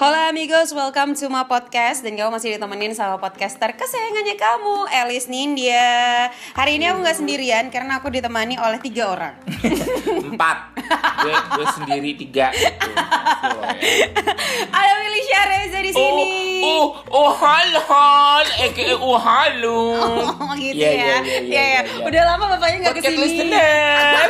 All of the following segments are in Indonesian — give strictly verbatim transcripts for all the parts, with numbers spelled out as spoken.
Hola amigos, welcome to my podcast. Dan kamu masih ditemenin sama podcaster kesayangannya kamu, Elis Nindia. Hari ini aku gak sendirian karena aku ditemani oleh tiga orang. Empat. Gue, gue sendiri tiga gitu. So, ya. Ada Willy Syahreza di sini. Oh, oh, oh halal, aka oh halu. Oh gitu ya. Iya ya. Udah lama bapaknya nggak kesini. Podcast listener.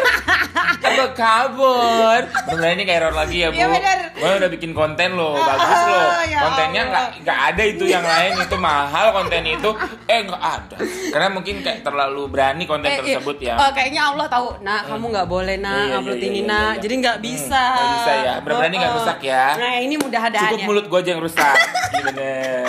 Apa kabar? Sebenarnya ini error lagi ya bu. Iya benar. Gue udah bikin konten loh, bagus loh. Kontennya nggak nggak ada itu yang lain itu mahal konten itu. Eh nggak ada. Karena mungkin kayak terlalu berani konten eh, tersebut ya. Oh kayaknya Allah tahu. Nah kamu nggak boleh nak upload ini nak. Jadi nggak bisa. Nggak hmm, bisa ya. Berani nggak rusak ya. Nah ini mudah-mudahan. Cukup mulut gue aja yang rusak. Bener.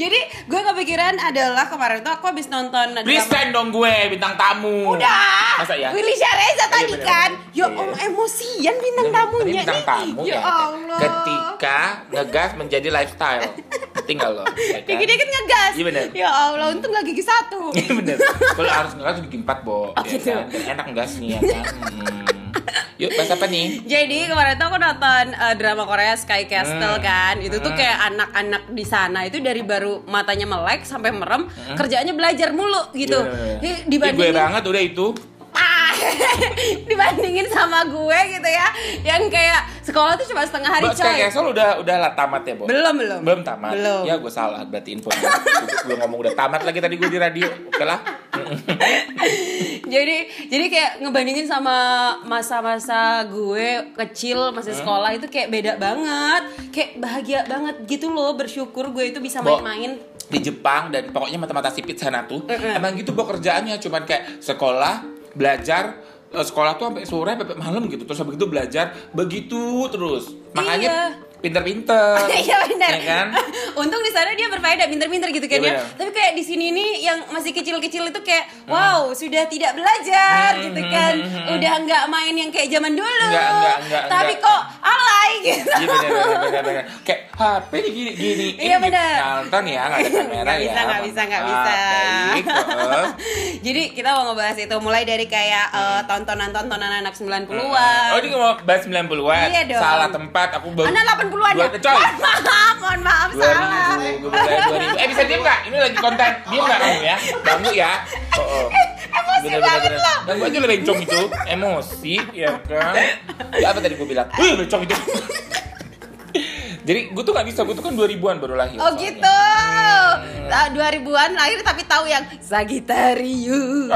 Jadi gue kepikiran adalah kemarin tuh aku habis nonton Present dong gue bintang tamu. Udah. Masa ya? Willy Syahreza tadi bener, kan. Bener. Ya Allah emosian bintang bener, tamunya bintang nih. Tamu, ya Allah. Ya. Ketika ngegas menjadi lifestyle. Tinggal loh. Ya kan? Dikit-dikit ngegas. Iya benar. Ya Allah untung gak gigi satu. Iya benar. Kalau harus ngegas gigi empat, Bo. Oh, ya gitu. Kan? Enak ngegasnya ya kan. Hmm. Yuk, bahas apa nih? Jadi kemarin tuh aku nonton uh, drama Korea Sky Castle hmm. kan. Itu tuh kayak anak-anak di sana itu dari baru matanya melek sampai merem, hmm. kerjaannya belajar mulu gitu. Yeah. Dibandingin ya, gue banget udah itu. Ah, dibandingin sama gue gitu ya, yang kayak sekolah tuh cuma setengah hari. Bo, coy. Sky Castle udah udah lah tamat ya, Bo? Belum belum. Belum tamat. Belum. Ya gue salah berarti info. Gue ngomong udah tamat lagi tadi gue di radio. Oke lah. Jadi jadi kayak ngebandingin sama masa-masa gue kecil, masa sekolah itu kayak beda banget. Kayak bahagia banget gitu loh, bersyukur gue itu bisa main-main di Jepang dan pokoknya mata-mata sipit sana tuh. Mm-hmm. Emang gitu Bo kerjaannya, cuman kayak sekolah, belajar, sekolah tuh sampai sore, sampai malam gitu. Terus habis itu belajar begitu terus. Makanya iya. Pinter-pinter, iya benar ya kan? Untung di sana dia berfaedah pinter-pinter gitu kan ya. Ya? Tapi kayak di sini nih yang masih kecil-kecil itu kayak hmm. wow sudah tidak belajar hmm, gitu kan, hmm, udah nggak main yang kayak zaman dulu. Enggak, enggak, enggak, tapi enggak. Kok alay gitu. Iya benar-benar. Kayak H P gini-gini. Iya benar. Nonton ya nggak ada kamera ya. Bisa nggak bisa nggak bisa. Jadi kita mau ngebahas itu mulai dari kayak uh, tontonan-tontonan anak sembilan puluhan. Oh ini mau bahas sembilan puluhan? Iya dong. Salah tempat aku baru. Anak delapan puluhan ya? Maaf, mohon maaf salah. dua ribu, dua ribu, dua ribu. Eh bisa diem gak? Ini lagi konten. Diem gak kamu ya? Bangu ya? Oh, oh. Emosi bener, banget bener. Loh. Bangu aja udah bencong itu. Emosi, ya kan? Ya apa tadi gue bilang? Wih bencong itu. Jadi gue tuh gak bisa, gue tuh kan dua ribuan baru lahir. Oh soalnya. Gitu hmm. dua ribuan lahir tapi tahu yang Sagittarius.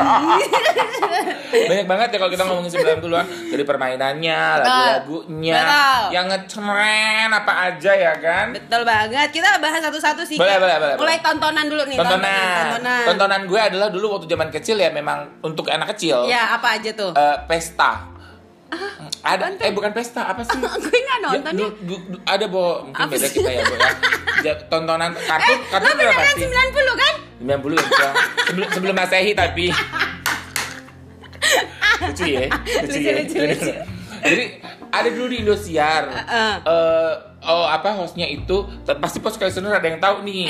Banyak banget ya kalau kita ngomongin sembilan puluhan. Dari permainannya, lagu-lagunya betul. Yang nge-trend apa aja ya kan. Betul banget, kita bahas satu-satu sih. Boleh, boleh, boleh. Mulai tontonan dulu nih. Tontonan Tontonan, tontonan. tontonan gue adalah dulu waktu zaman kecil ya memang untuk anak kecil. Ya apa aja tuh? Uh, pesta. Ah, ada eh bukan pesta apa sih? Gue nggak nonton ya, du, du, du, ada Bo mungkin beda kita ya Bo ya. Tontonan kartun eh, kartun berapa sih? Sembilan puluh kan? Sembilan puluh ya. Sebelum sebelum masehi tapi lucu ya. Lucu ya. Jadi ada dulu di Indosiar. Uh-uh. Uh, oh apa hostnya itu pasti pos listener ada yang tahu nih.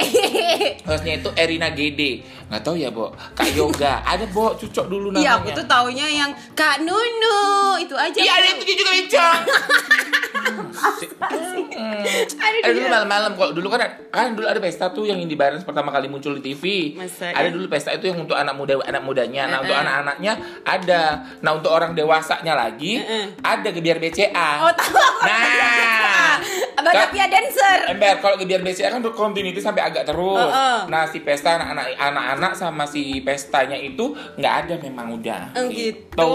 Hostnya itu Erina Gede. Nggak tahu ya Bo. Kak Yoga ada Bo cucok dulu namanya. Iya aku tuh taunya yang Kak Nunu itu aja. Iya ada itu juga bincang. Ada dulu malam-malam kalau dulu kan kan dulu ada pesta tuh yang Indi Barens pertama kali muncul di T V. Masa, ada ya? Dulu pesta itu yang untuk anak muda anak mudanya. Nah uh-uh. untuk anak-anaknya ada. Nah untuk orang dewasanya lagi uh-uh. ada Gebiar B C A. Oh tahu. Nah Batavia dancer. Ember kalau Gebiar B C A kan continuity sampai agak terus. Uh-uh. Nah si pesta anak-anak anak-anak sama si pestanya itu nggak ada memang udah. Uh, gitu. gitu.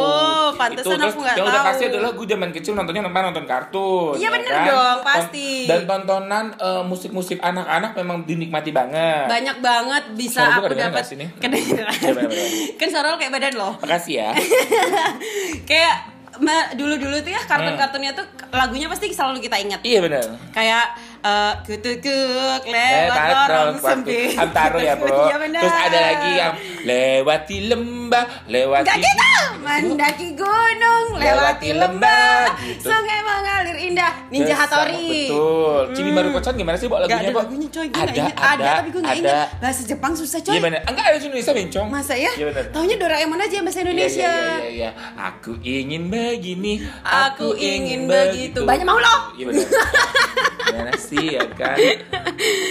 Pantesan itu, aku nggak tahu. Yang udah pasti adalah gue zaman kecil nontonnya nonton nonton kartun. Iya bener kan? Dong pasti. Dan tontonan uh, musik-musik anak-anak memang dinikmati banget. Banyak banget bisa Sorol, aku dapat. Kedengeran. Kan Sorol kayak badan loh. Makasih ya. Kayak Ma, dulu-dulu tuh ya kartun-kartunnya tuh lagunya pasti selalu kita ingat. Iya benar. Kayak uh, kutukuk lewat lorong sempit. Antaro ya bro. Iya, terus ada lagi yang lewati lembah, lewati. Gak gitu. Mendaki gunung, lewati lembah, sungai mengalir indah, Ninja Hattori. Betul. Hmm. Cimbarukochan gimana sih Mbak lagunya, Mbak? Ada, ada, tapi gue enggak ingat. Bahasa Jepang susah, coy. Gimana? Enggak ada Indonesia, bencong. Masa ya? Taunya Doraemon aja bahasa Indonesia. Iya, iya, aku ingin begini, aku ingin begitu. Banyak mau lo. Gimana sih ya kan?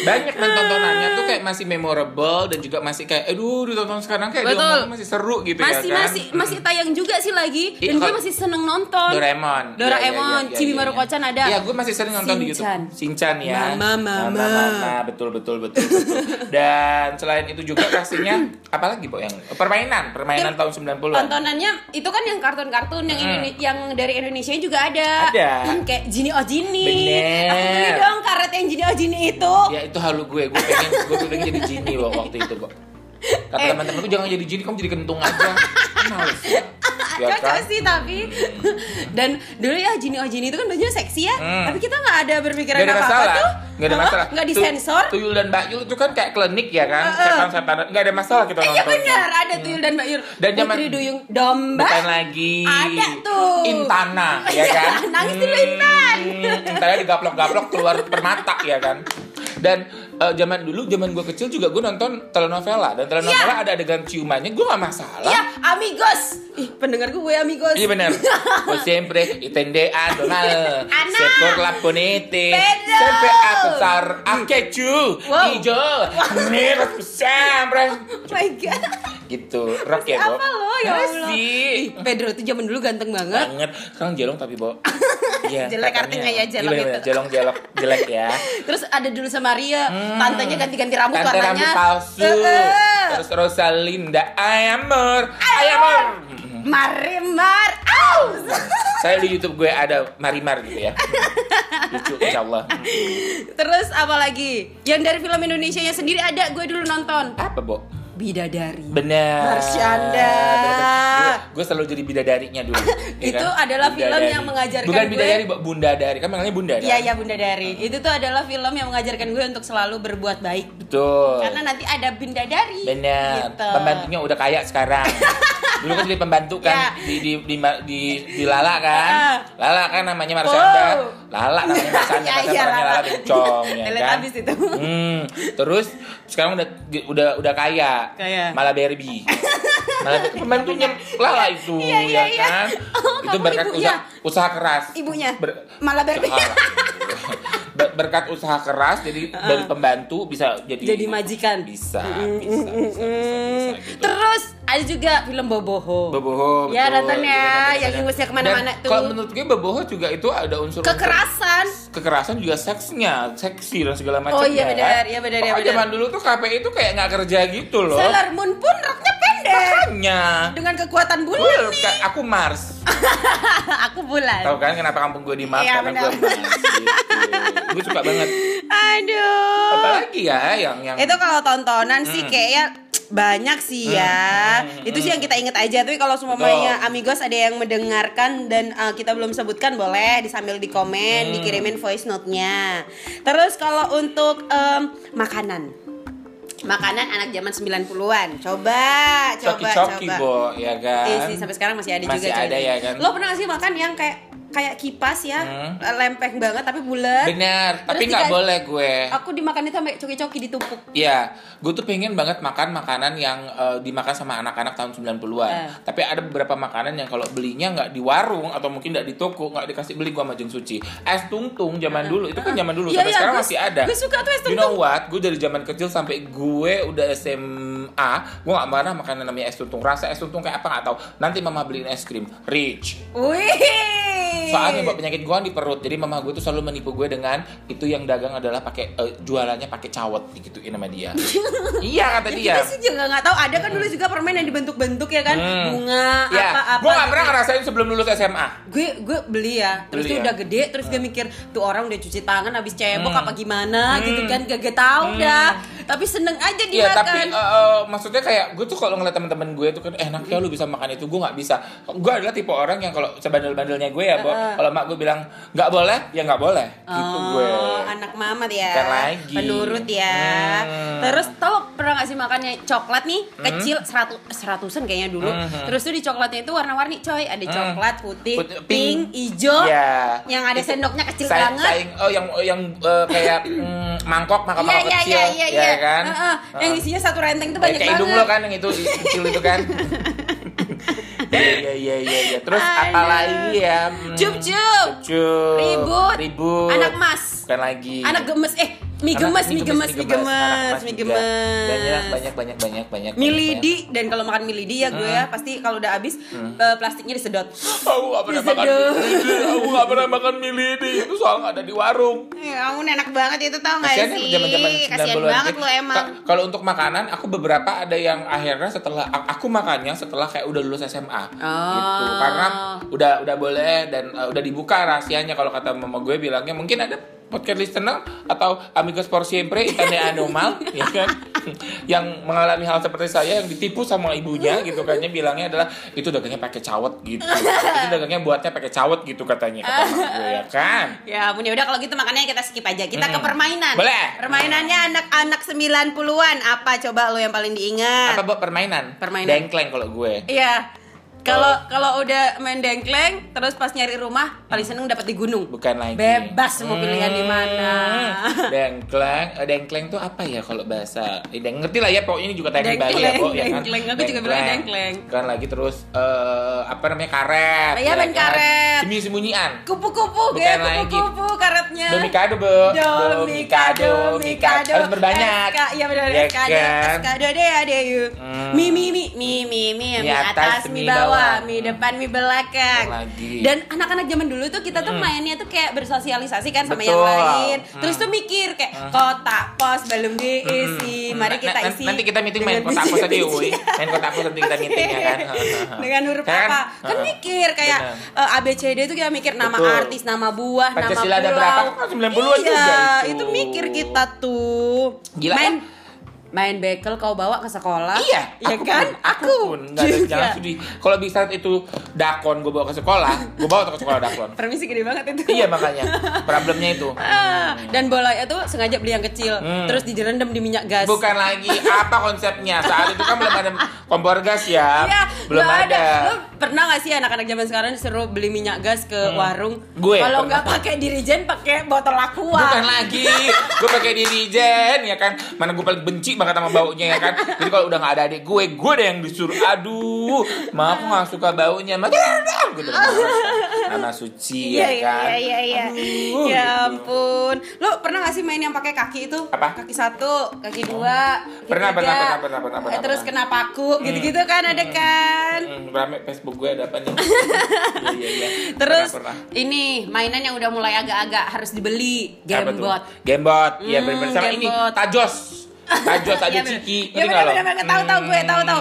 Banyak dan tontonannya tuh kayak masih memorable dan juga masih kayak aduh ditonton sekarang kayak diomongin masih seru gitu masih, ya kan. Masih masih mm. tayang juga sih lagi dan gue masih seneng nonton Doraemon. Doraemon, ya, ya, ya, Cimbarukochan ya, ya. Ada. Iya, gue masih sering nonton Shinchan. Di YouTube. Shinchan ya. Mama mama. Mama, mama. Betul betul betul. betul. Dan selain itu juga pastinya apalagi Bo yang permainan, permainan ya, tahun sembilan puluh. Tontonannya itu kan yang kartun-kartun yang mm. Indone- yang dari Indonesia juga ada. Ada. Hmm, kayak Jinny oh Jinny. Bener. Ini dong karet yang Jinny oh Jinny itu. Ya itu halu gue, gue pengen gue pengen jadi Jinny loh waktu itu kok. Kata eh. teman-teman tuh jangan jadi Jinny, kamu jadi kentung aja. Males. Ya cocok kan? Sih tapi hmm. dan dulu ya Jinny oh Jinny itu kan bajunya seksi ya, hmm. tapi kita nggak ada berpikiran gak ada apa-apa masalah. Tuh nggak ada masalah, nggak disensor. Tuyul dan Mbakyul itu kan kayak klinik ya kan, setan-setanan nggak ada masalah kita nonton. Iya benar, ada Tuyul dan Mbakyul. Dan zaman duyung domba. Bukan lagi. Ada tuh. Intana ya kan. Nangis dulu Intan. Hmm, Intana digaplok-gaplok keluar permata ya kan. Dan uh, zaman dulu, zaman gue kecil juga gue nonton telenovela. Dan telenovela yeah. ada adegan ciumannya, gue gak masalah. Iya, yeah, amigos. Ih, pendengar gue amigos. Iya bener. Gue sempre itendean, donal. Sekor la ponete. Sempre atasar akecu. Ijo. Neres bersambra. Oh my God. Gitu, rock ya, Bo. Apa lo, ya Allah. Pedro itu zaman dulu ganteng banget. Banget. Sekarang jelong tapi, Bo. Ya, jelek artinya ya, jelong gitu. Jelong-jelok, jelek ya. Terus ada dulu sama Maria, hmm. tantenya ganti-ganti rambut Tante warnanya. Rambut palsu. Uh-uh. Terus Rosalinda, Ayamor, Ayamor. Marimar. Au. Saya di YouTube gue ada Marimar gitu ya. Lucu insyaallah. Terus apa lagi? Yang dari film Indonesia nya sendiri ada gue dulu nonton. Apa, Bo? Bidadari. Benar. Marsyanda. Gue selalu jadi bidadarinya dulu. Ya itu kan? Adalah bunda film dari. Yang mengajarkan Bukan gue. Bukan bidadari, Bunda Dari. Kan namanya Bunda Dari. Iya, iya Bunda Dari. Hmm. Itu tuh adalah film yang mengajarkan gue untuk selalu berbuat baik. Betul. Karena nanti ada Bunda Dari. Benar. Gitu. Pembantunya udah kaya sekarang. Dulu kan jadi pembantu kan ya. di, di, di, di, di Lala kan. Lala kan namanya Marsyanda. Oh. Lala namanya Marsyanda. Masa ya, perannya Lala bencong. Ya, kan? Elit abis itu. Hmm. Terus sekarang udah udah udah kaya. Kayak malah Barbie. Malah pembantunya Lala itu iya, iya, ya kan. Oh, itu berkat usaha, usaha keras. Ibunya. Ber- malah Barbie. Berkat usaha keras jadi uh-uh. dari pembantu bisa jadi jadi majikan. Bisa, mm-hmm. bisa, bisa, bisa, bisa, bisa gitu. Terus ada juga film Boboho. Boboho. Betul. Ya nonton ya, ya yang ngusir kemana-mana tuh. Kalau menurut gue Boboho juga itu ada unsur kekerasan. Kekerasan juga seksnya, seksi dan segala macamnya. Oh iya benar, iya benar ya benar. Zaman dulu tuh K P I itu kayak enggak kerja gitu loh. Sailor Moon pun roknya pendek. Makanya. Dengan kekuatan bulan nih. Ka- aku Mars. Aku bulan. Tahu kan kenapa kampung gue di Mars ya, karena bener. Gue Mars gitu. Gue suka banget. Aduh. Apalagi ya yang yang itu kalau tontonan mm. sih kayaknya banyak sih ya. Mm, mm, mm, itu sih yang kita inget aja. Tapi kalau semuanya amigos ada yang mendengarkan dan uh, kita belum sebutkan boleh disambil di komen, mm. dikirimin voice note-nya. Terus kalau untuk um, makanan. Makanan anak zaman sembilan puluhan. Coba, coba, Coki-coki, coba. Bo, ya kan. Eh, sih, sampai sekarang masih ada masih juga. Masih ada coba. Ya kan. Lo pernah gak sih makan yang kayak kayak kipas ya, hmm. lempeng banget tapi bulat. Bener, tapi nggak boleh gue. Aku dimakan itu sampai coki-coki ditumpuk. Iya, gue tuh pengen banget makan makanan yang uh, dimakan sama anak-anak tahun sembilan puluhan. Eh. Tapi ada beberapa makanan yang kalau belinya nggak di warung atau mungkin nggak di toko, nggak dikasih beli gue sama Jeng Suci. Es tungtung zaman uh-huh. dulu, itu kan zaman dulu ya, sampai ya, sekarang gue, masih ada. Gue suka tuh es tungtung. You know what? Gue dari zaman kecil sampai gue udah S M A, gue nggak pernah makanan namanya es tungtung. Rasa es tungtung kayak apa nggak tahu. Nanti mama beliin es krim, rich. Wih. Soalnya buat penyakit gue di perut, jadi mama gue tuh selalu menipu gue dengan itu yang dagang adalah pakai uh, jualannya pakai cawet digituin sama dia. Iya kata dia. Ya, kita sih juga nggak tahu. Ada kan dulu juga permen yang dibentuk-bentuk ya kan, hmm. bunga ya. Apa-apa. Gue nggak pernah ngerasain sebelum lulus S M A. Gue gue beli ya, terus beli, itu ya. Udah gede, terus hmm. gue mikir tuh orang udah cuci tangan habis cebok hmm. apa gimana hmm. gitu kan, gak, gak tahu hmm. dah. Tapi seneng aja dimakan. Iya tapi uh, uh, maksudnya kayak gue tuh kalau ngeliat teman-teman gue tuh kan enaknya eh, lu bisa makan itu, gue nggak bisa. Gue adalah tipe orang yang kalau sebandel-bandelnya gue ya. Bo- Kalau mak gue bilang nggak boleh, ya nggak boleh. Oh, gitu gue. Anak mamat ya. Penurut ya. Hmm. Terus tau pernah gak sih makannya coklat nih kecil seratu, seratusan kayaknya dulu. Mm-hmm. Terus tuh di coklatnya itu warna-warni coy, ada coklat putih, putih pink, hijau, yeah. yang ada sendoknya kecil Sa- banget. Saing, oh yang yang uh, kayak mm, mangkok mangkok yeah, yeah, kecil, ya yeah, yeah, yeah. yeah, kan? Uh, uh. Yang isinya satu renteng tuh banyak kayak banget. Kayak hidung lo kan yang itu kecil itu kan. Iya iya iya iya. Terus apa lagi ya? Hmm. Cup-cup. Ribut. Ribut. Anak mas. Bukan lagi. Anak gemes. Eh, mie gemes, mie gemes, mie gemes, mie gemes. Banyak banyak banyak banyak banyak. Mie lidi, dan kalau makan mie lidi ya gue hmm. ya pasti kalau udah habis hmm. uh, plastiknya disedot. Aku enggak pernah makan mie lidi. Aku enggak pernah makan mie lidi. Itu soal enggak ada di warung. Ya, kamu enak banget itu tau enggak sih? Kasihan banget lo emang. Kalau untuk makanan aku beberapa ada yang akhirnya setelah aku makannya setelah kayak udah lulus S M A. Oh. Gitu. Karena udah udah boleh dan uh, udah dibuka rahasianya kalau kata mama gue bilangnya mungkin ada podcast listener atau amigos por siempre itane anomal ya kan yang mengalami hal seperti saya yang ditipu sama ibunya gitu katanya bilangnya adalah itu dagangnya pakai cawet gitu itu dagangnya buatnya pakai cawet gitu katanya kata gue ya kan ya ampun ya udah kalau gitu makanya kita skip aja kita hmm. ke permainan boleh permainannya anak-anak sembilan puluhan apa coba lo yang paling diingat apa buat permainan permainan dengkleng kalau gue iya Kalau kalau udah main dengkleng, terus pas nyari rumah paling seneng dapat di gunung. Bukan lagi. Bebas mau pilihan hmm. di mana. Dengkleng, dengkleng tuh apa ya kalau bahasa? Eh, ngerti lah ya, pokoknya ini juga teknik Bali ya, Pok, ya kan. Dengkleng, aku juga bilang dengkleng. Bukan lagi terus uh, apa namanya karet. Iya, main karet. Sembunyi-sembunyian. Kupu-kupu, ya, kupu-kupu karetnya. Domikado, Bo. Domikado, domikado. Harus berbanyak. Iya, benar. Domikado, deh, deh. Mi mi mi mi mi mi atas mi bawah. Wah, mie depan, mie belakang. Lagi. Dan anak-anak zaman dulu tuh kita tuh mm. mainnya tuh kayak bersosialisasi kan sama betul. Yang lain. Mm. Terus tuh mikir kayak mm. kotak pos belum diisi. Mm. Mari kita isi. Nanti kita meeting main kotak pos tadi, Uy. Main kotak pos nanti kita meeting ya kan. Dengan huruf kan? Apa? Kan mikir kayak uh, A B C D tuh kita mikir nama betul. Artis, nama buah, Pancasila nama pulau. sembilan puluhan iya, juga itu. Itu mikir kita tuh. Gila. Main kan? Main bekel kau bawa ke sekolah. Iya, ya aku kan? Pun, aku pun enggak ada jalan studi. Kalau bisa itu dakon gue bawa ke sekolah, gue bawa ke sekolah dakon. Permisi gede banget itu. Iya, makanya. Problemnya itu. Hmm. Dan bolanya tuh sengaja beli yang kecil, hmm. terus direndam di minyak gas. Bukan lagi apa konsepnya. Saat itu kan belum ada kompor gas ya. Iya, belum ada. ada. Lu pernah enggak sih anak-anak zaman sekarang disuruh beli minyak gas ke hmm. warung? Kalau enggak pakai dirijen, pakai botol Aqua. Bukan lagi. Gue pakai dirijen ya kan. Mana gue paling benci banget sama baunya ya kan. Jadi kalau udah enggak ada adik gue, gue ada yang disuruh aduh, mah aku enggak suka baunya. Mati gitu. Nama suci ya kan. Iya iya iya. Ya ampun. Lu pernah enggak sih main yang pakai kaki itu? Apa? Kaki satu, kaki dua. Pernah pernah pernah pernah pernah. Eh terus kenapa aku gitu-gitu kan ada kan? Rame Facebook gue ada apa nih? Iya iya iya. Terus ini mainan yang udah mulai agak-agak harus dibeli, gamebot. Gamebot. Iya benar-benar sama ini. Tajos. Tajos tajos ciki ya bener-bener tahu-tahu gue tahu-tahu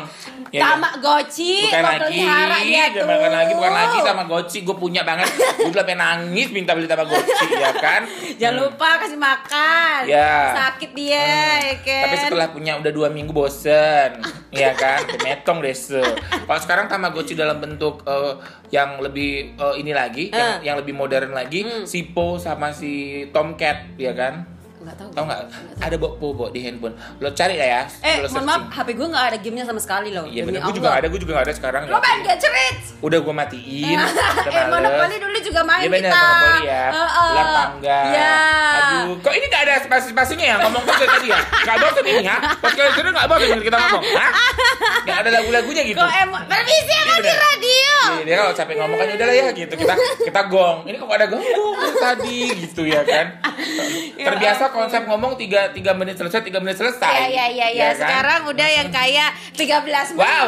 ya, sama ya. Goci bukan lagi ya bukan lagi bukan lagi sama goci gue punya banget gue udah pengen nangis minta beli sama goci ya kan jangan hmm. lupa kasih makan ya. Sakit dia hmm. ya kan tapi setelah punya udah dua minggu bosen ya kan metong dese kalau sekarang sama goci dalam bentuk uh, yang lebih uh, ini lagi uh. yang, yang lebih modern lagi hmm. si Po sama si Tomcat ya kan nggak tahu, tahu nggak ada bok bobo di handphone lo cari lah ya eh mohon maaf H P gue nggak ada gamenya sama sekali lo iya bener gue juga nggak ada gue juga nggak ada sekarang lo main gak cerit udah gue matiin eh monopoli dulu juga main ya, bener, kita monopoli ya ular tangga ya. Aduh kok ini nggak ada spasi-spasinya ya ngomong tuh tadi ya nggak bosan ini ya podcast itu nggak bosan kita ngomong nggak ada lagu-lagunya gitu kok em permisi aku di radio dia kalau capek ngomong kan udah lah ya gitu kita kita gong ini kok ada gong tadi gitu ya kan terbiasa konsep ngomong tiga tiga menit selesai tiga menit selesai. Iya iya iya. Ya, kan? Sekarang udah yang kayak tiga belas menit. Wow,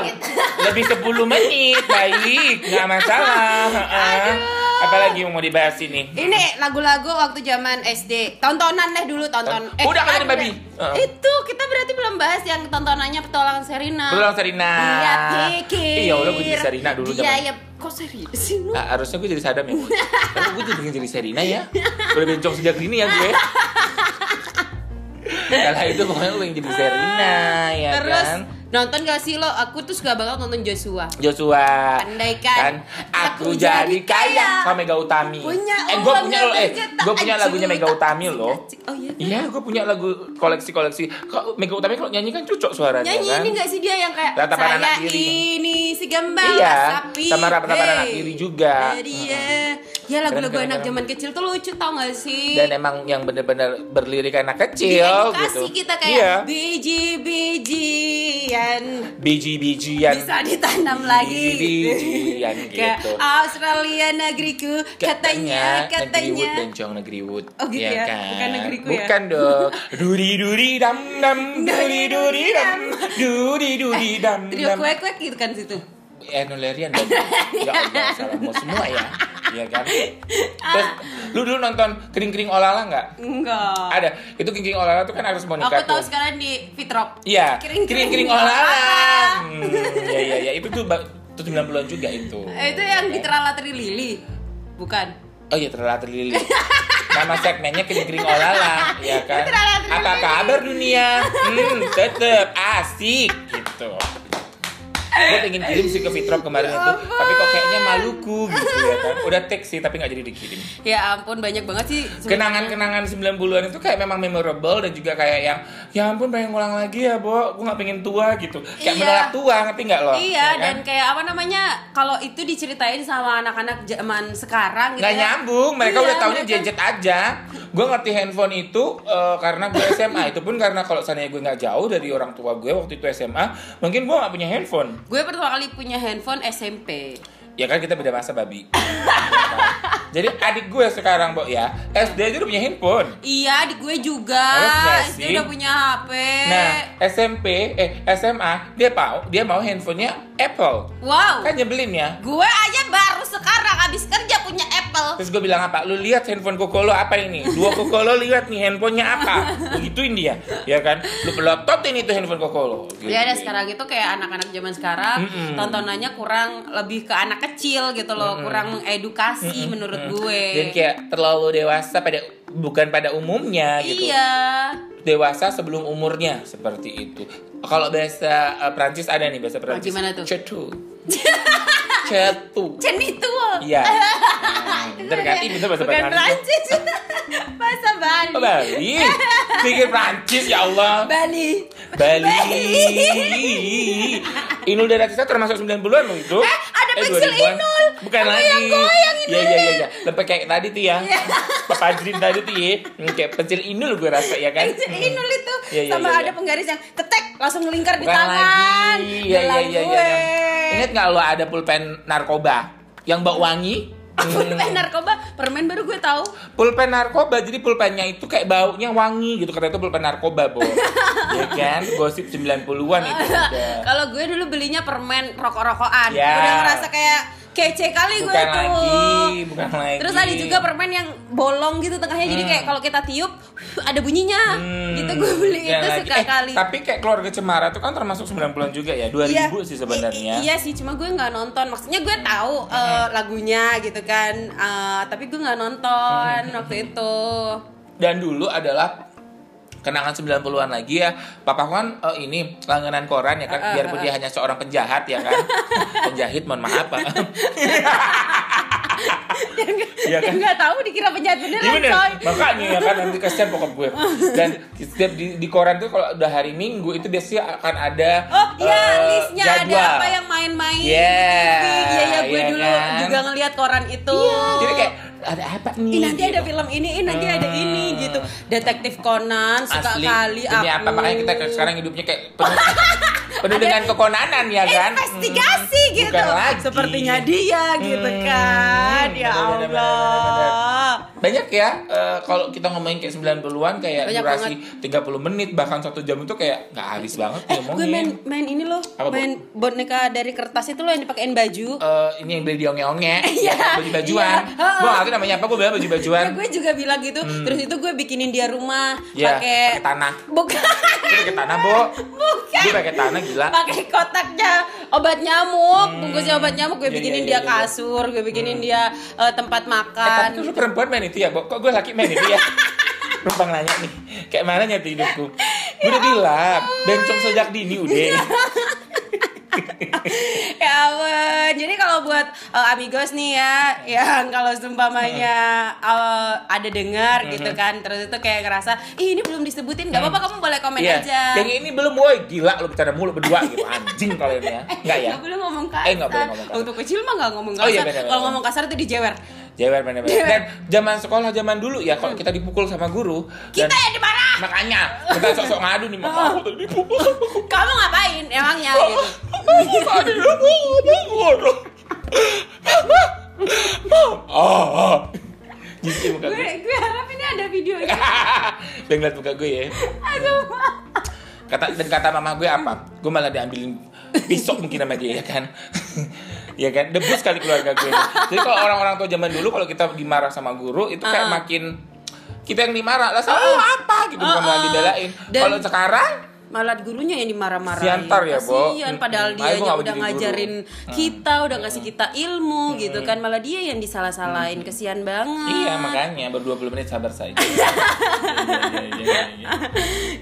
lebih sepuluh menit baik, nggak masalah. Aduh. Apalagi mau dibahas ini? Ini lagu-lagu waktu zaman S D. Tontonan deh dulu tonton. Eh, udah kan babi. Uh-huh. Itu kita berarti belum bahas yang tontonannya Petualang Serina. Petualang Serina. Iya pikir. Iya udah gue jadi Serina dulu zaman. Iya iya. Kok Serina sih lu? Nah, harusnya gue jadi Sadam ya. Tapi gue tuh pengen jadi Serina ya. Udah bencong sejak dini ya gue. Kalau itu pokoknya gue yang jadi Serina ya terus, kan. Terus Nonton gak sih lo? Aku tuh suka banget nonton Joshua. Joshua. Andaikan aku, aku jadi kaya. Sama Mega Utami. Punya eh gue punya lo eh gue punya lagunya Mega Utami lo. Oh iya. Iya gue punya lagu koleksi-koleksi. Kok Mega Utami kalau nyanyi kan cocok suaranya. Nyanyi kan? Ini gak sih dia yang kayak ratapan anak kiri. Ini si gambar. Iya. Sama ratapan hey. anak kiri juga. Iya. Hmm. Ya lagu-lagu keren, anak zaman kecil tuh lucu tau gak sih? Dan emang yang benar-benar berlirik anak kecil gitu. Dikasih kita kayak iya. biji-bijian. Biji-bijian. Bisa ditanam lagi. Biji-bijian gitu. Australia negeriku katanya katanya. Negeri Wood dan Jong negeri Wood. Oh gitu ya. Kan? Bukan negeriku ya. Bukan dong. Duri-duri dam-dam. Duri-duri dam. Duri-duri dam. Trio kuek-kuek gitu kan situ. Enolerian dong. Enggak ada salah mau semua ya. Iya kan? Terus lu dulu nonton kering-kering olala enggak? Enggak. Ada. Itu kering-kering olala tuh kan harus boneka. Aku tahu sekarang di Fitrop. Iya. Kering-kering olala. Iya iya iya, itu tuh tuh sembilan puluhan juga itu. Itu yang di Terala Teri Lili. Bukan. Oh iya, Terala Teri Lili. Nama segmennya kering-kering olala, ya kan? Apa kabar dunia? Hmm, tetep asik gitu. Gue pengen kirim sih ke Fitrop kemarin ya itu, tapi kok kayaknya Maluku gitu ya kan. Udah teks sih tapi gak jadi dikirim. Ya ampun banyak banget sih sebenernya. Kenangan-kenangan sembilan puluhan itu kayak memang memorable. Dan juga kayak yang, ya ampun pengen ngulang lagi ya Bo, gue gak pengen tua gitu. Kayak iya. menolak tua, ngerti gak lo? Iya ya kan? Dan kayak apa namanya, kalau itu diceritain sama anak-anak zaman sekarang gitu. Gak ya. nyambung, mereka iya, udah taunya mereka... jejet aja. Gue ngerti handphone itu uh, karena gue S M A. Itu pun karena kalau seandainya gue gak jauh dari orang tua gue waktu itu S M A, mungkin gue gak punya handphone. Gue pertama kali punya handphone S M P. Ya kan kita beda masa babi. Jadi adik gue sekarang Bo ya S D aja udah punya handphone. Iya adik gue juga S D udah punya H P. Nah S M P eh S M A dia mau dia mau handphonenya Apple. Wow. Kan nyebelin ya. Gue aja baru sekarang abis kerja punya Apple. Terus gue bilang apa? Lu lihat handphone Kokolo apa ini? Dua Kokolo lihat nih handphonenya apa? Begituin dia. Ya kan? Lu pelototin itu handphone Kokolo. Gitu. Ya ada sekarang itu kayak anak-anak zaman sekarang mm-mm. tontonannya kurang lebih ke anak kecil gitu loh, mm-hmm. kurang mengedukasi mm-hmm. menurut gue. Dan kayak terlalu dewasa pada bukan pada umumnya gitu. Iya. Dewasa sebelum umurnya seperti itu. Kalau bahasa uh, Prancis ada nih bahasa Prancis. Oh, gimana tuh? Cetu. Cetu. Cenitu. Iya. Bener kan? Ini bahasa Prancis. Bahasa Bali. Oh, Bali. Pikir Prancis ya Allah. Bali. Bali. Bali. Inul dan Ratisa termasuk sembilan puluhan loh itu. Eh, ada eh, pensil Inul. Bukan aku lagi. Iya iya iya. Lepas kayak tadi tuh ya. Papajrin tadi tuh ya. Kayak pensil Inul gue rasa ya kan. Pensil hmm. Inul itu ya, ya, sama ya, ya, ada penggaris yang ketek langsung melingkar di tangan. Iya iya iya iya. Ingat enggak lo ada pulpen narkoba yang bau wangi? Pulpen narkoba, permen baru gue tahu. Pulpen narkoba, jadi pulpennya itu kayak baunya wangi gitu. Kata itu pulpen narkoba, Bo. Ya kan? Gosip sembilan puluhan itu. Kalau gue dulu belinya permen rokok-rokokan. Ya. Udah ngerasa kayak kece kali bukan gue itu. Lagi, bukan lagi. Terus ada juga permen yang bolong gitu tengahnya. Hmm. Jadi kayak kalau kita tiup ada bunyinya. Hmm. Gitu gue beli bukan itu lagi. suka eh, kali. Tapi kayak Keluarga Cemara tuh kan termasuk sembilan puluhan juga ya. dua ribu ya, sih sebenarnya. I- iya sih, cuma gue enggak nonton. Maksudnya gue tahu hmm. uh, lagunya gitu kan. Uh, tapi gue enggak nonton hmm. waktu itu. Dan dulu adalah kenangan sembilan puluhan lagi ya. Papaku kan oh, ini langganan koran ya kan. Uh, Biarpun uh, dia uh. hanya seorang penjahat ya kan. Penjahit mohon maaf Pak. Dia nggak tahu dikira penjahat beneran ya bener. Coy. Makanya ya kan nanti kasihan bokap gue. Dan setiap di, di koran tuh kalau udah hari Minggu itu biasanya akan ada oh iya uh, listnya jadwal. Ada apa yang main-main. Yeah. Iya ya gue yeah, dulu kan? juga ngelihat koran itu. Yeah. Jadi kayak ada apa nih? Ih, nanti gitu. Ada film ini, ih, nanti hmm. ada ini gitu. Detective Conan suka kali aku. Ini apa makanya kita sekarang hidupnya kayak penuh, penuh dengan kekonanan ya kan? Investigasi hmm. gitu. Sepertinya dia gitu hmm. kan. Hmm. Ya Allah. Bener, bener, bener, bener. Banyak ya uh, kalau kita ngomongin kayak sembilan puluhan kayak banyak durasi banget. tiga puluh menit bahkan satu jam itu kayak enggak habis banget eh, ngomongin. Gue main main ini loh. Apa, main boneka dari kertas itu loh yang dipakein baju. Uh, ini yang beli di onge-onge. Baju-bajuan. Wah, namanya apa gue bilang baju-bajuan ya, gue juga bilang gitu hmm. terus itu gue bikinin dia rumah ya, pakai tanah bukan gue pakai tanah Bo bukan gue pakai tanah gila pakai kotaknya obat nyamuk hmm. bungkusnya obat nyamuk gue ya, bikinin ya, ya, dia ya, kasur ya. Gue bikinin hmm. dia uh, tempat makan eh, tapi lu perempuan main itu ya Bo kok gue laki main itu ya lupang nanya nih kayak mana nyata hidupku gue udah bilang bencong sejak dini udah Ya ampun. Jadi kalau buat uh, amigos nih ya, yang kalau seumpamanya uh, ada dengar mm-hmm. gitu kan, terus itu kayak ngerasa, ih ini belum disebutin, nggak apa-apa kamu boleh komen yeah. aja. Yang ini belum, woi gila lu bicara mulu berdua gitu, anjing kalian ya. Nggak ya? Nggak boleh ngomong kasar. Eh nggak boleh ngomong kasar. Untuk kecil mah nggak ngomong kasar. Oh, iya, kalau ngomong kasar itu dijewer. Jewer bener-bener. Dan zaman sekolah zaman dulu ya, kalau kita dipukul sama guru, kita yang dimarah. Makanya kita sok-sok ngadu nih, mama aku tadi dipukul. Kamu ngapain emangnya? Gitu. Tadi dipukul. Oh. Gitu muka gue. Gue harap ini ada videonya. Dia ngeliat muka gue ya. Aduh. Kata dan kata mama gue apa? Gue malah diambilin pisau mungkin sama dia ya kan. Ya kan, debus kali keluarga gue. Jadi kalau orang-orang tua zaman dulu kalau kita dimarah sama guru itu kayak uh. makin kita yang dimarah lah, oh apa gitu, bukan uh, uh. malah dibelain. Kalau sekarang malah gurunya yang dimarah-marahin. Siantar ya, Bo. Kasian, padahal dia yang udah ngajarin guru kita, udah ngasih kita ilmu hmm. gitu kan, malah dia yang disalah-salahin. Kasian banget. Iya, makanya baru dua puluh menit sabar saja.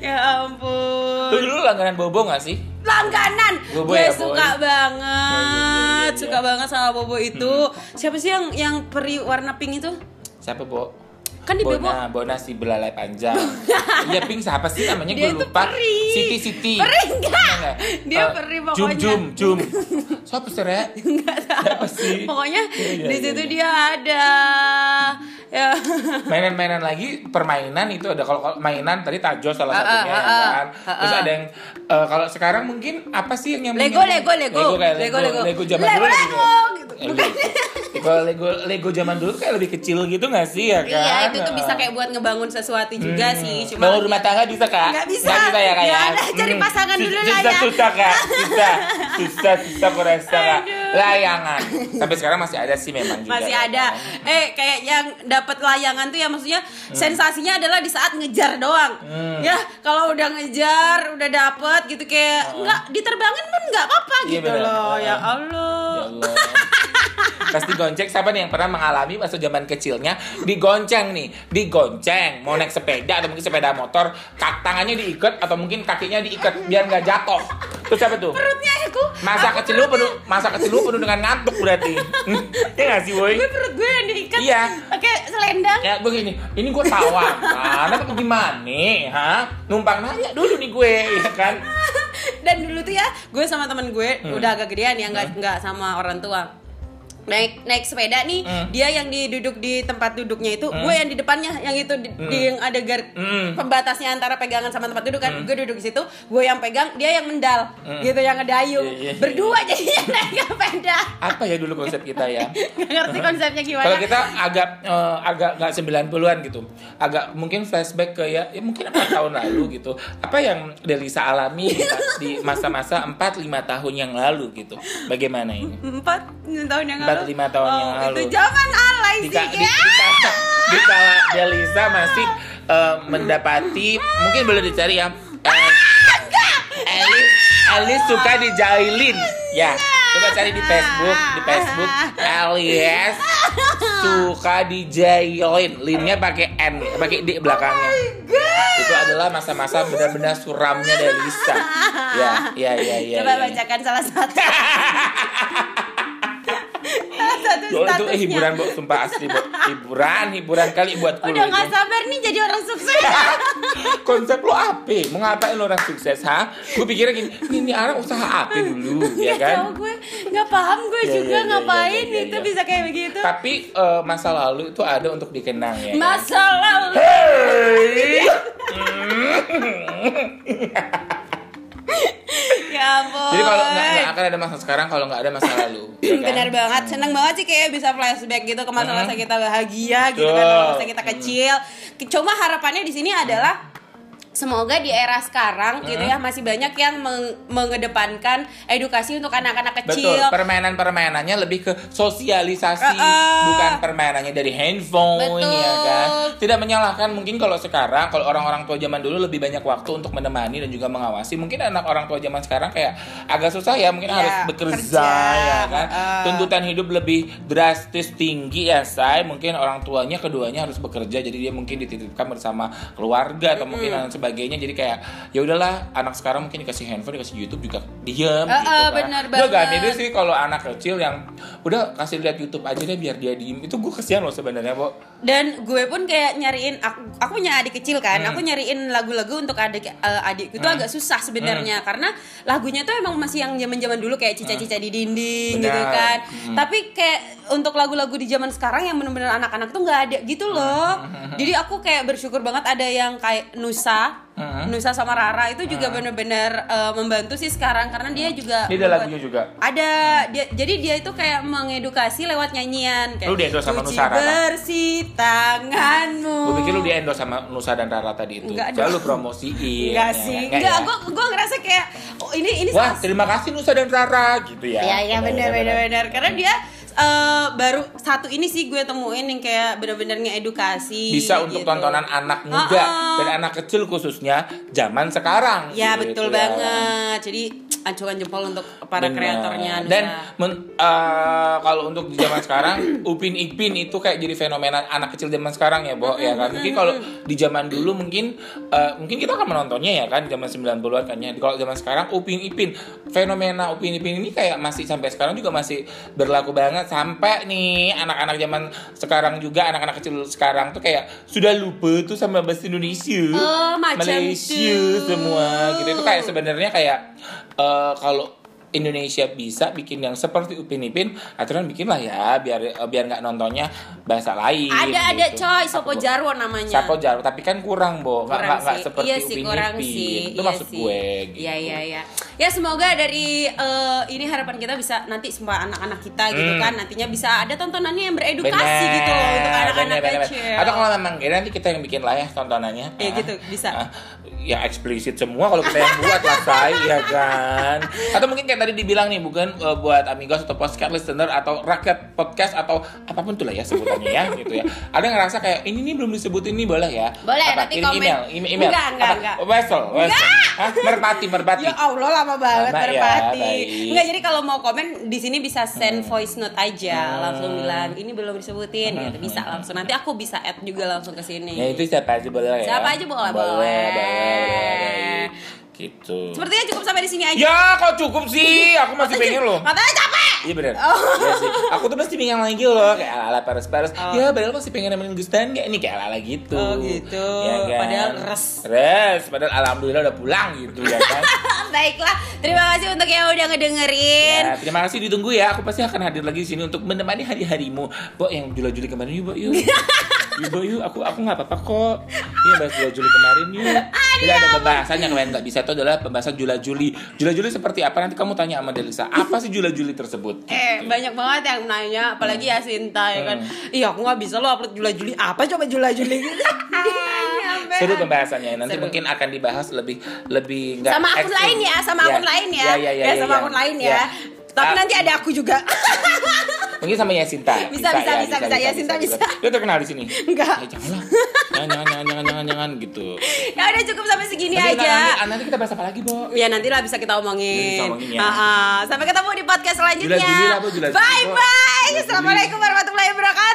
Ya ampun. Lu dulu langganan Bobo enggak sih? Langganan, gue ya, suka boy. banget, boy, suka ya. banget sama Bobo itu. Hmm. Siapa sih yang yang peri warna pink itu? Siapa Bo? Kan di Bobo. Bona, Bona si belalai panjang. Dia pink siapa sih namanya? Gue lupa. Peri. Siti Siti. Peri enggak? Enggak. Dia uh, peri pokoknya. Jum Jum Jum. Siapa sih ya? Enggak tahu. Siapa sih? Pokoknya ya, ya, di situ ya, ya. dia ada. Ya. Mainan-mainan lagi, permainan itu ada. Kalau mainan tadi Tajo salah satunya uh, uh, uh, kan. Uh, uh. Terus ada yang uh, kalau sekarang mungkin apa sih yang nyambung? Lego, Lego, Lego. Lego kayak Lego, Lego, Lego zaman dulu. Lego gitu. Kalau Lego, Lego zaman dulu kayak lebih kecil gitu enggak sih ya kan? Iya, itu tuh bisa kayak buat ngebangun sesuatu juga hmm. sih. Cuma bangun rumah tangga bisa, Kak? Enggak bisa. Enggak bisa ya kayak. Ya, nah, cari pasangan dulu lah ya. Susah, Kak. Susah. Susah, susah kurasa, Kak. Layangan. Sampai sekarang masih ada sih memang juga. Masih ada. Eh, kayak yang dapat layangan tuh ya maksudnya hmm. sensasinya adalah di saat ngejar doang. Hmm. Ya, kalau udah ngejar, udah dapet gitu kayak oh. enggak diterbangin pun enggak apa-apa iya, gitu bener. loh. Ya Allah. Ya Allah. Pasti gonceng, siapa nih yang pernah mengalami masa zaman kecilnya digonceng nih, digonceng mau naik sepeda atau mungkin sepeda motor, kaki tangannya diikat atau mungkin kakinya diikat biar nggak jatuh. Terus siapa tuh? Perutnya aku. Masa aku kecil perutnya. Lu penuh, masa kecil lu penuh dengan ngantuk berarti. Iya nggak sih boy? Gue perut gue yang diikat. Iya. Pakai selendang. Ya gue gini, ini gue tawar. Nah, apa gimana nih? Hah? Numpang nanya dulu nih gue, ya kan? Dan dulu tuh ya, gue sama teman gue hmm. udah agak gedean ya, nggak hmm. nggak sama orang tua. Naik naik sepeda nih, mm. dia yang diduduk di tempat duduknya itu, mm. gue yang di depannya, yang itu di, mm. di yang ada gar mm. pembatasnya antara pegangan sama tempat duduk kan, mm. gue duduk di situ, gue yang pegang, dia yang mendal, mm. gitu yang ngedayung, yeah, yeah, yeah. berdua jadinya naik sepeda. Apa ya dulu konsep kita ya? Gak ngerti konsepnya gimana? Kalau kita agak uh, agak nggak sembilan puluhan gitu, agak mungkin flashback ke ya, ya mungkin empat tahun lalu gitu, apa yang Delisa alami di masa-masa empat lima tahun yang lalu gitu, bagaimana ini? Empat tahun yang lalu. empat lima tahun oh, yang lalu. Itu zaman alay sih. Di kala Delisa masih uh, mendapati mungkin boleh dicari yang uh, Elis Elis suka dijailin. Ya, coba cari di Facebook, di Facebook Elis suka dijailin. Linnya pakai N, pakai D belakangnya. Itu adalah masa-masa benar-benar suramnya Delisa. Ya, ya, ya, ya. Coba ya, bacakan ya. salah satu. Itu eh, hiburan Bo, sumpah asli Bo. Hiburan, hiburan kali buat kulit. Udah gak sabar nih jadi orang sukses. Konsep lo ape? Mau ngapain lo orang sukses, ha? Gue pikirnya gini, ini orang usaha ape dulu, ya kan? Gue gak paham gue ya, juga ya, ya, ngapain ya, ya, ya, ya. Itu bisa kayak begitu. Tapi uh, masa lalu itu ada untuk dikenang ya. Masa kan? lalu hey. Ya ampun. Jadi kalau nggak akan ada masa sekarang kalau nggak ada masa lalu. Ya kan? Benar banget, seneng banget sih kayak bisa flashback gitu ke masa-masa kita bahagia gitu kan, masa kita kecil. Cuma harapannya di sini adalah semoga di era sekarang gitu ya masih banyak yang meng- mengedepankan edukasi untuk anak-anak kecil. Betul, permainan-permainannya lebih ke sosialisasi, uh, uh. bukan permainannya dari handphone. Betul. Ya kan. Tidak menyalahkan mungkin kalau sekarang kalau orang-orang tua zaman dulu lebih banyak waktu untuk menemani dan juga mengawasi. Mungkin anak orang tua zaman sekarang kayak agak susah ya, mungkin ya, harus bekerja kerja, ya kan. Uh. Tuntutan hidup lebih drastis tinggi ya, say. Mungkin orang tuanya keduanya harus bekerja jadi dia mungkin dititipkan bersama keluarga atau mm-hmm. mungkin sebagainya. Jadi kayak ya udahlah, anak sekarang mungkin dikasih handphone, dikasih YouTube juga diem uh, gitu uh, kan. Gue gak niru sih kalau anak kecil yang udah kasih lihat YouTube aja deh biar dia diem. Itu gue kesian loh sebenarnya, Bo. Dan gue pun kayak nyariin, aku, aku punya adik kecil kan. Hmm. Aku nyariin lagu-lagu untuk adik uh, adik itu hmm. agak susah sebenarnya hmm. karena lagunya tuh emang masih yang zaman-zaman dulu kayak cica-cica di dinding. Benar. Gitu kan. Hmm. Tapi kayak untuk lagu-lagu di zaman sekarang yang benar-benar anak-anak tuh nggak ada gitu loh. Hmm. Jadi aku kayak bersyukur banget ada yang kayak Nusa, uh-huh. Nusa sama Rara itu juga uh-huh. benar-benar uh, membantu sih sekarang karena dia juga. Dia ada lagunya juga. Ada, uh-huh. dia, jadi dia itu kayak mengedukasi lewat nyanyian. Kayak, lu di-endorse sama Nusa Rara. Bersih tanganmu. Gue pikir lu di-endorse sama Nusa dan Rara tadi itu. Jangan lu promosiin. Enggak ya, sih. Enggak, ya. gue gue ngerasa kayak oh, ini ini. Wah, salah. Terima kasih Nusa dan Rara gitu ya. Iya iya benar-benar karena dia. Uh, baru satu ini sih gue temuin yang kayak benar-benar ngeedukasi bisa untuk gitu. Tontonan anak muda uh-uh. dan anak kecil khususnya zaman sekarang ya gitu, betul gitu banget ya. Jadi acungan jempol untuk para bener. Kreatornya Nusa. Dan men, uh, kalau untuk di zaman sekarang Upin Ipin itu kayak jadi fenomena anak kecil zaman sekarang ya Bo, ya kan. Mungkin kalau di zaman dulu mungkin uh, mungkin kita akan menontonnya ya kan di zaman sembilan puluhan kan ya. Kalau zaman sekarang Upin Ipin, fenomena Upin Ipin ini kayak masih sampai sekarang juga masih berlaku banget. Sampai nih anak-anak zaman sekarang juga, anak-anak kecil sekarang tuh kayak sudah lupa tuh sama bahasa Indonesia, oh, Malaysia tuh. Semua gitu. Itu kayak sebenarnya kayak uh, kalau Indonesia bisa bikin yang seperti Upin Ipin, aturan bikinlah ya biar biar nggak nontonnya bahasa lain. Ada gitu. Ada coy, Sopo Jarwo namanya. Sopo Jarwo, tapi kan kurang Bo, nggak nggak nggak seperti iya Upin Ipin. Itu iya maksud sih. Gue. Iya gitu. iya iya. Ya semoga dari uh, ini harapan kita bisa nanti semua anak-anak kita gitu hmm. kan nantinya bisa ada tontonannya yang beredukasi bener, gitu loh, untuk anak-anak kecil. Atau kalau memang ya, nanti kita yang bikin lah ya tontonannya. Iya ah, gitu bisa. Ah, ya eksplisit semua kalau kita yang buat lah say, ya kan. Atau mungkin kayak tadi dibilang nih bukan uh, buat amigos atau podcast listener atau rakyat podcast atau apapun tuh lah ya sebutannya ya gitu ya. Ada yang ngerasa kayak ini nih belum disebutin nih boleh ya? Boleh apa? Nanti komen. Email, email, email. Enggak, enggak, enggak. Wesel, wesel. Hah? Merpati, merpati. Ya Allah lama banget lama, merpati. Ya, enggak, jadi kalau mau komen di sini bisa send hmm. voice note aja, hmm. langsung bilang ini belum disebutin hmm. gitu. Bisa langsung. Nanti aku bisa add juga langsung ke sini. Ya itu siapa aja boleh ya. Siapa aja boleh, boleh. boleh, boleh. Gitu. Sepertinya cukup sampai di sini aja. Ya, kok cukup sih? Aku masih pengen loh. Katanya capek. Iya benar. Oh. Ya, aku tuh masih pengen lagi loh, kayak ala-ala paras-paras. Oh. Ya, padahal masih pengen nemenin Gustan kayak ini kayak ala-ala gitu. Oh, gitu. Ya, kan? Padahal res. Res, padahal alhamdulillah udah pulang gitu ya kan. Baiklah, terima kasih untuk yang udah ngedengerin. Ya, terima kasih, ditunggu ya. Aku pasti akan hadir lagi di sini untuk menemani hari-harimu. Bo yang jula-juli kemarin yuk, Bo yuk. Ibu yuk, aku aku nggak apa-apa kok. Ini bahas jula-juli kemarin yuk. Jadi ada pembahasannya kemarin nggak bisa itu adalah pembahasan jula-juli. Jula-juli seperti apa? Nanti kamu tanya sama Delisa. Apa sih jula-juli tersebut? Eh gitu. Banyak banget yang nanya, apalagi hmm. ya Sinta ya kan. Hmm. Iya aku nggak bisa lo upload jula-juli. Apa coba jula-juli? Seru pembahasannya. Nanti seru. Mungkin akan dibahas lebih lebih nggak. Sama akun lain ya, sama akun ya. lain ya. Ya, ya, ya, ya, ya sama ya. akun lain ya. ya. Tapi A- nanti ada aku juga. Mungkin sama Yasinta. Bisa, bisa, bisa, ya, bisa, bisa, bisa, bisa. Yasinta bisa. Dia terkenal di sini. Enggak. Ya, janganlah. Jangan, jangan, jangan, jangan, jangan, jangan gitu. Ya udah cukup sampai segini nanti, aja. Nanti, nanti kita bahas apa lagi, Bo? Ya nantilah bisa kita omongin. Heeh. Ya. Uh-uh. Sampai ketemu di podcast selanjutnya. Bye bye. Assalamualaikum warahmatullahi wabarakatuh.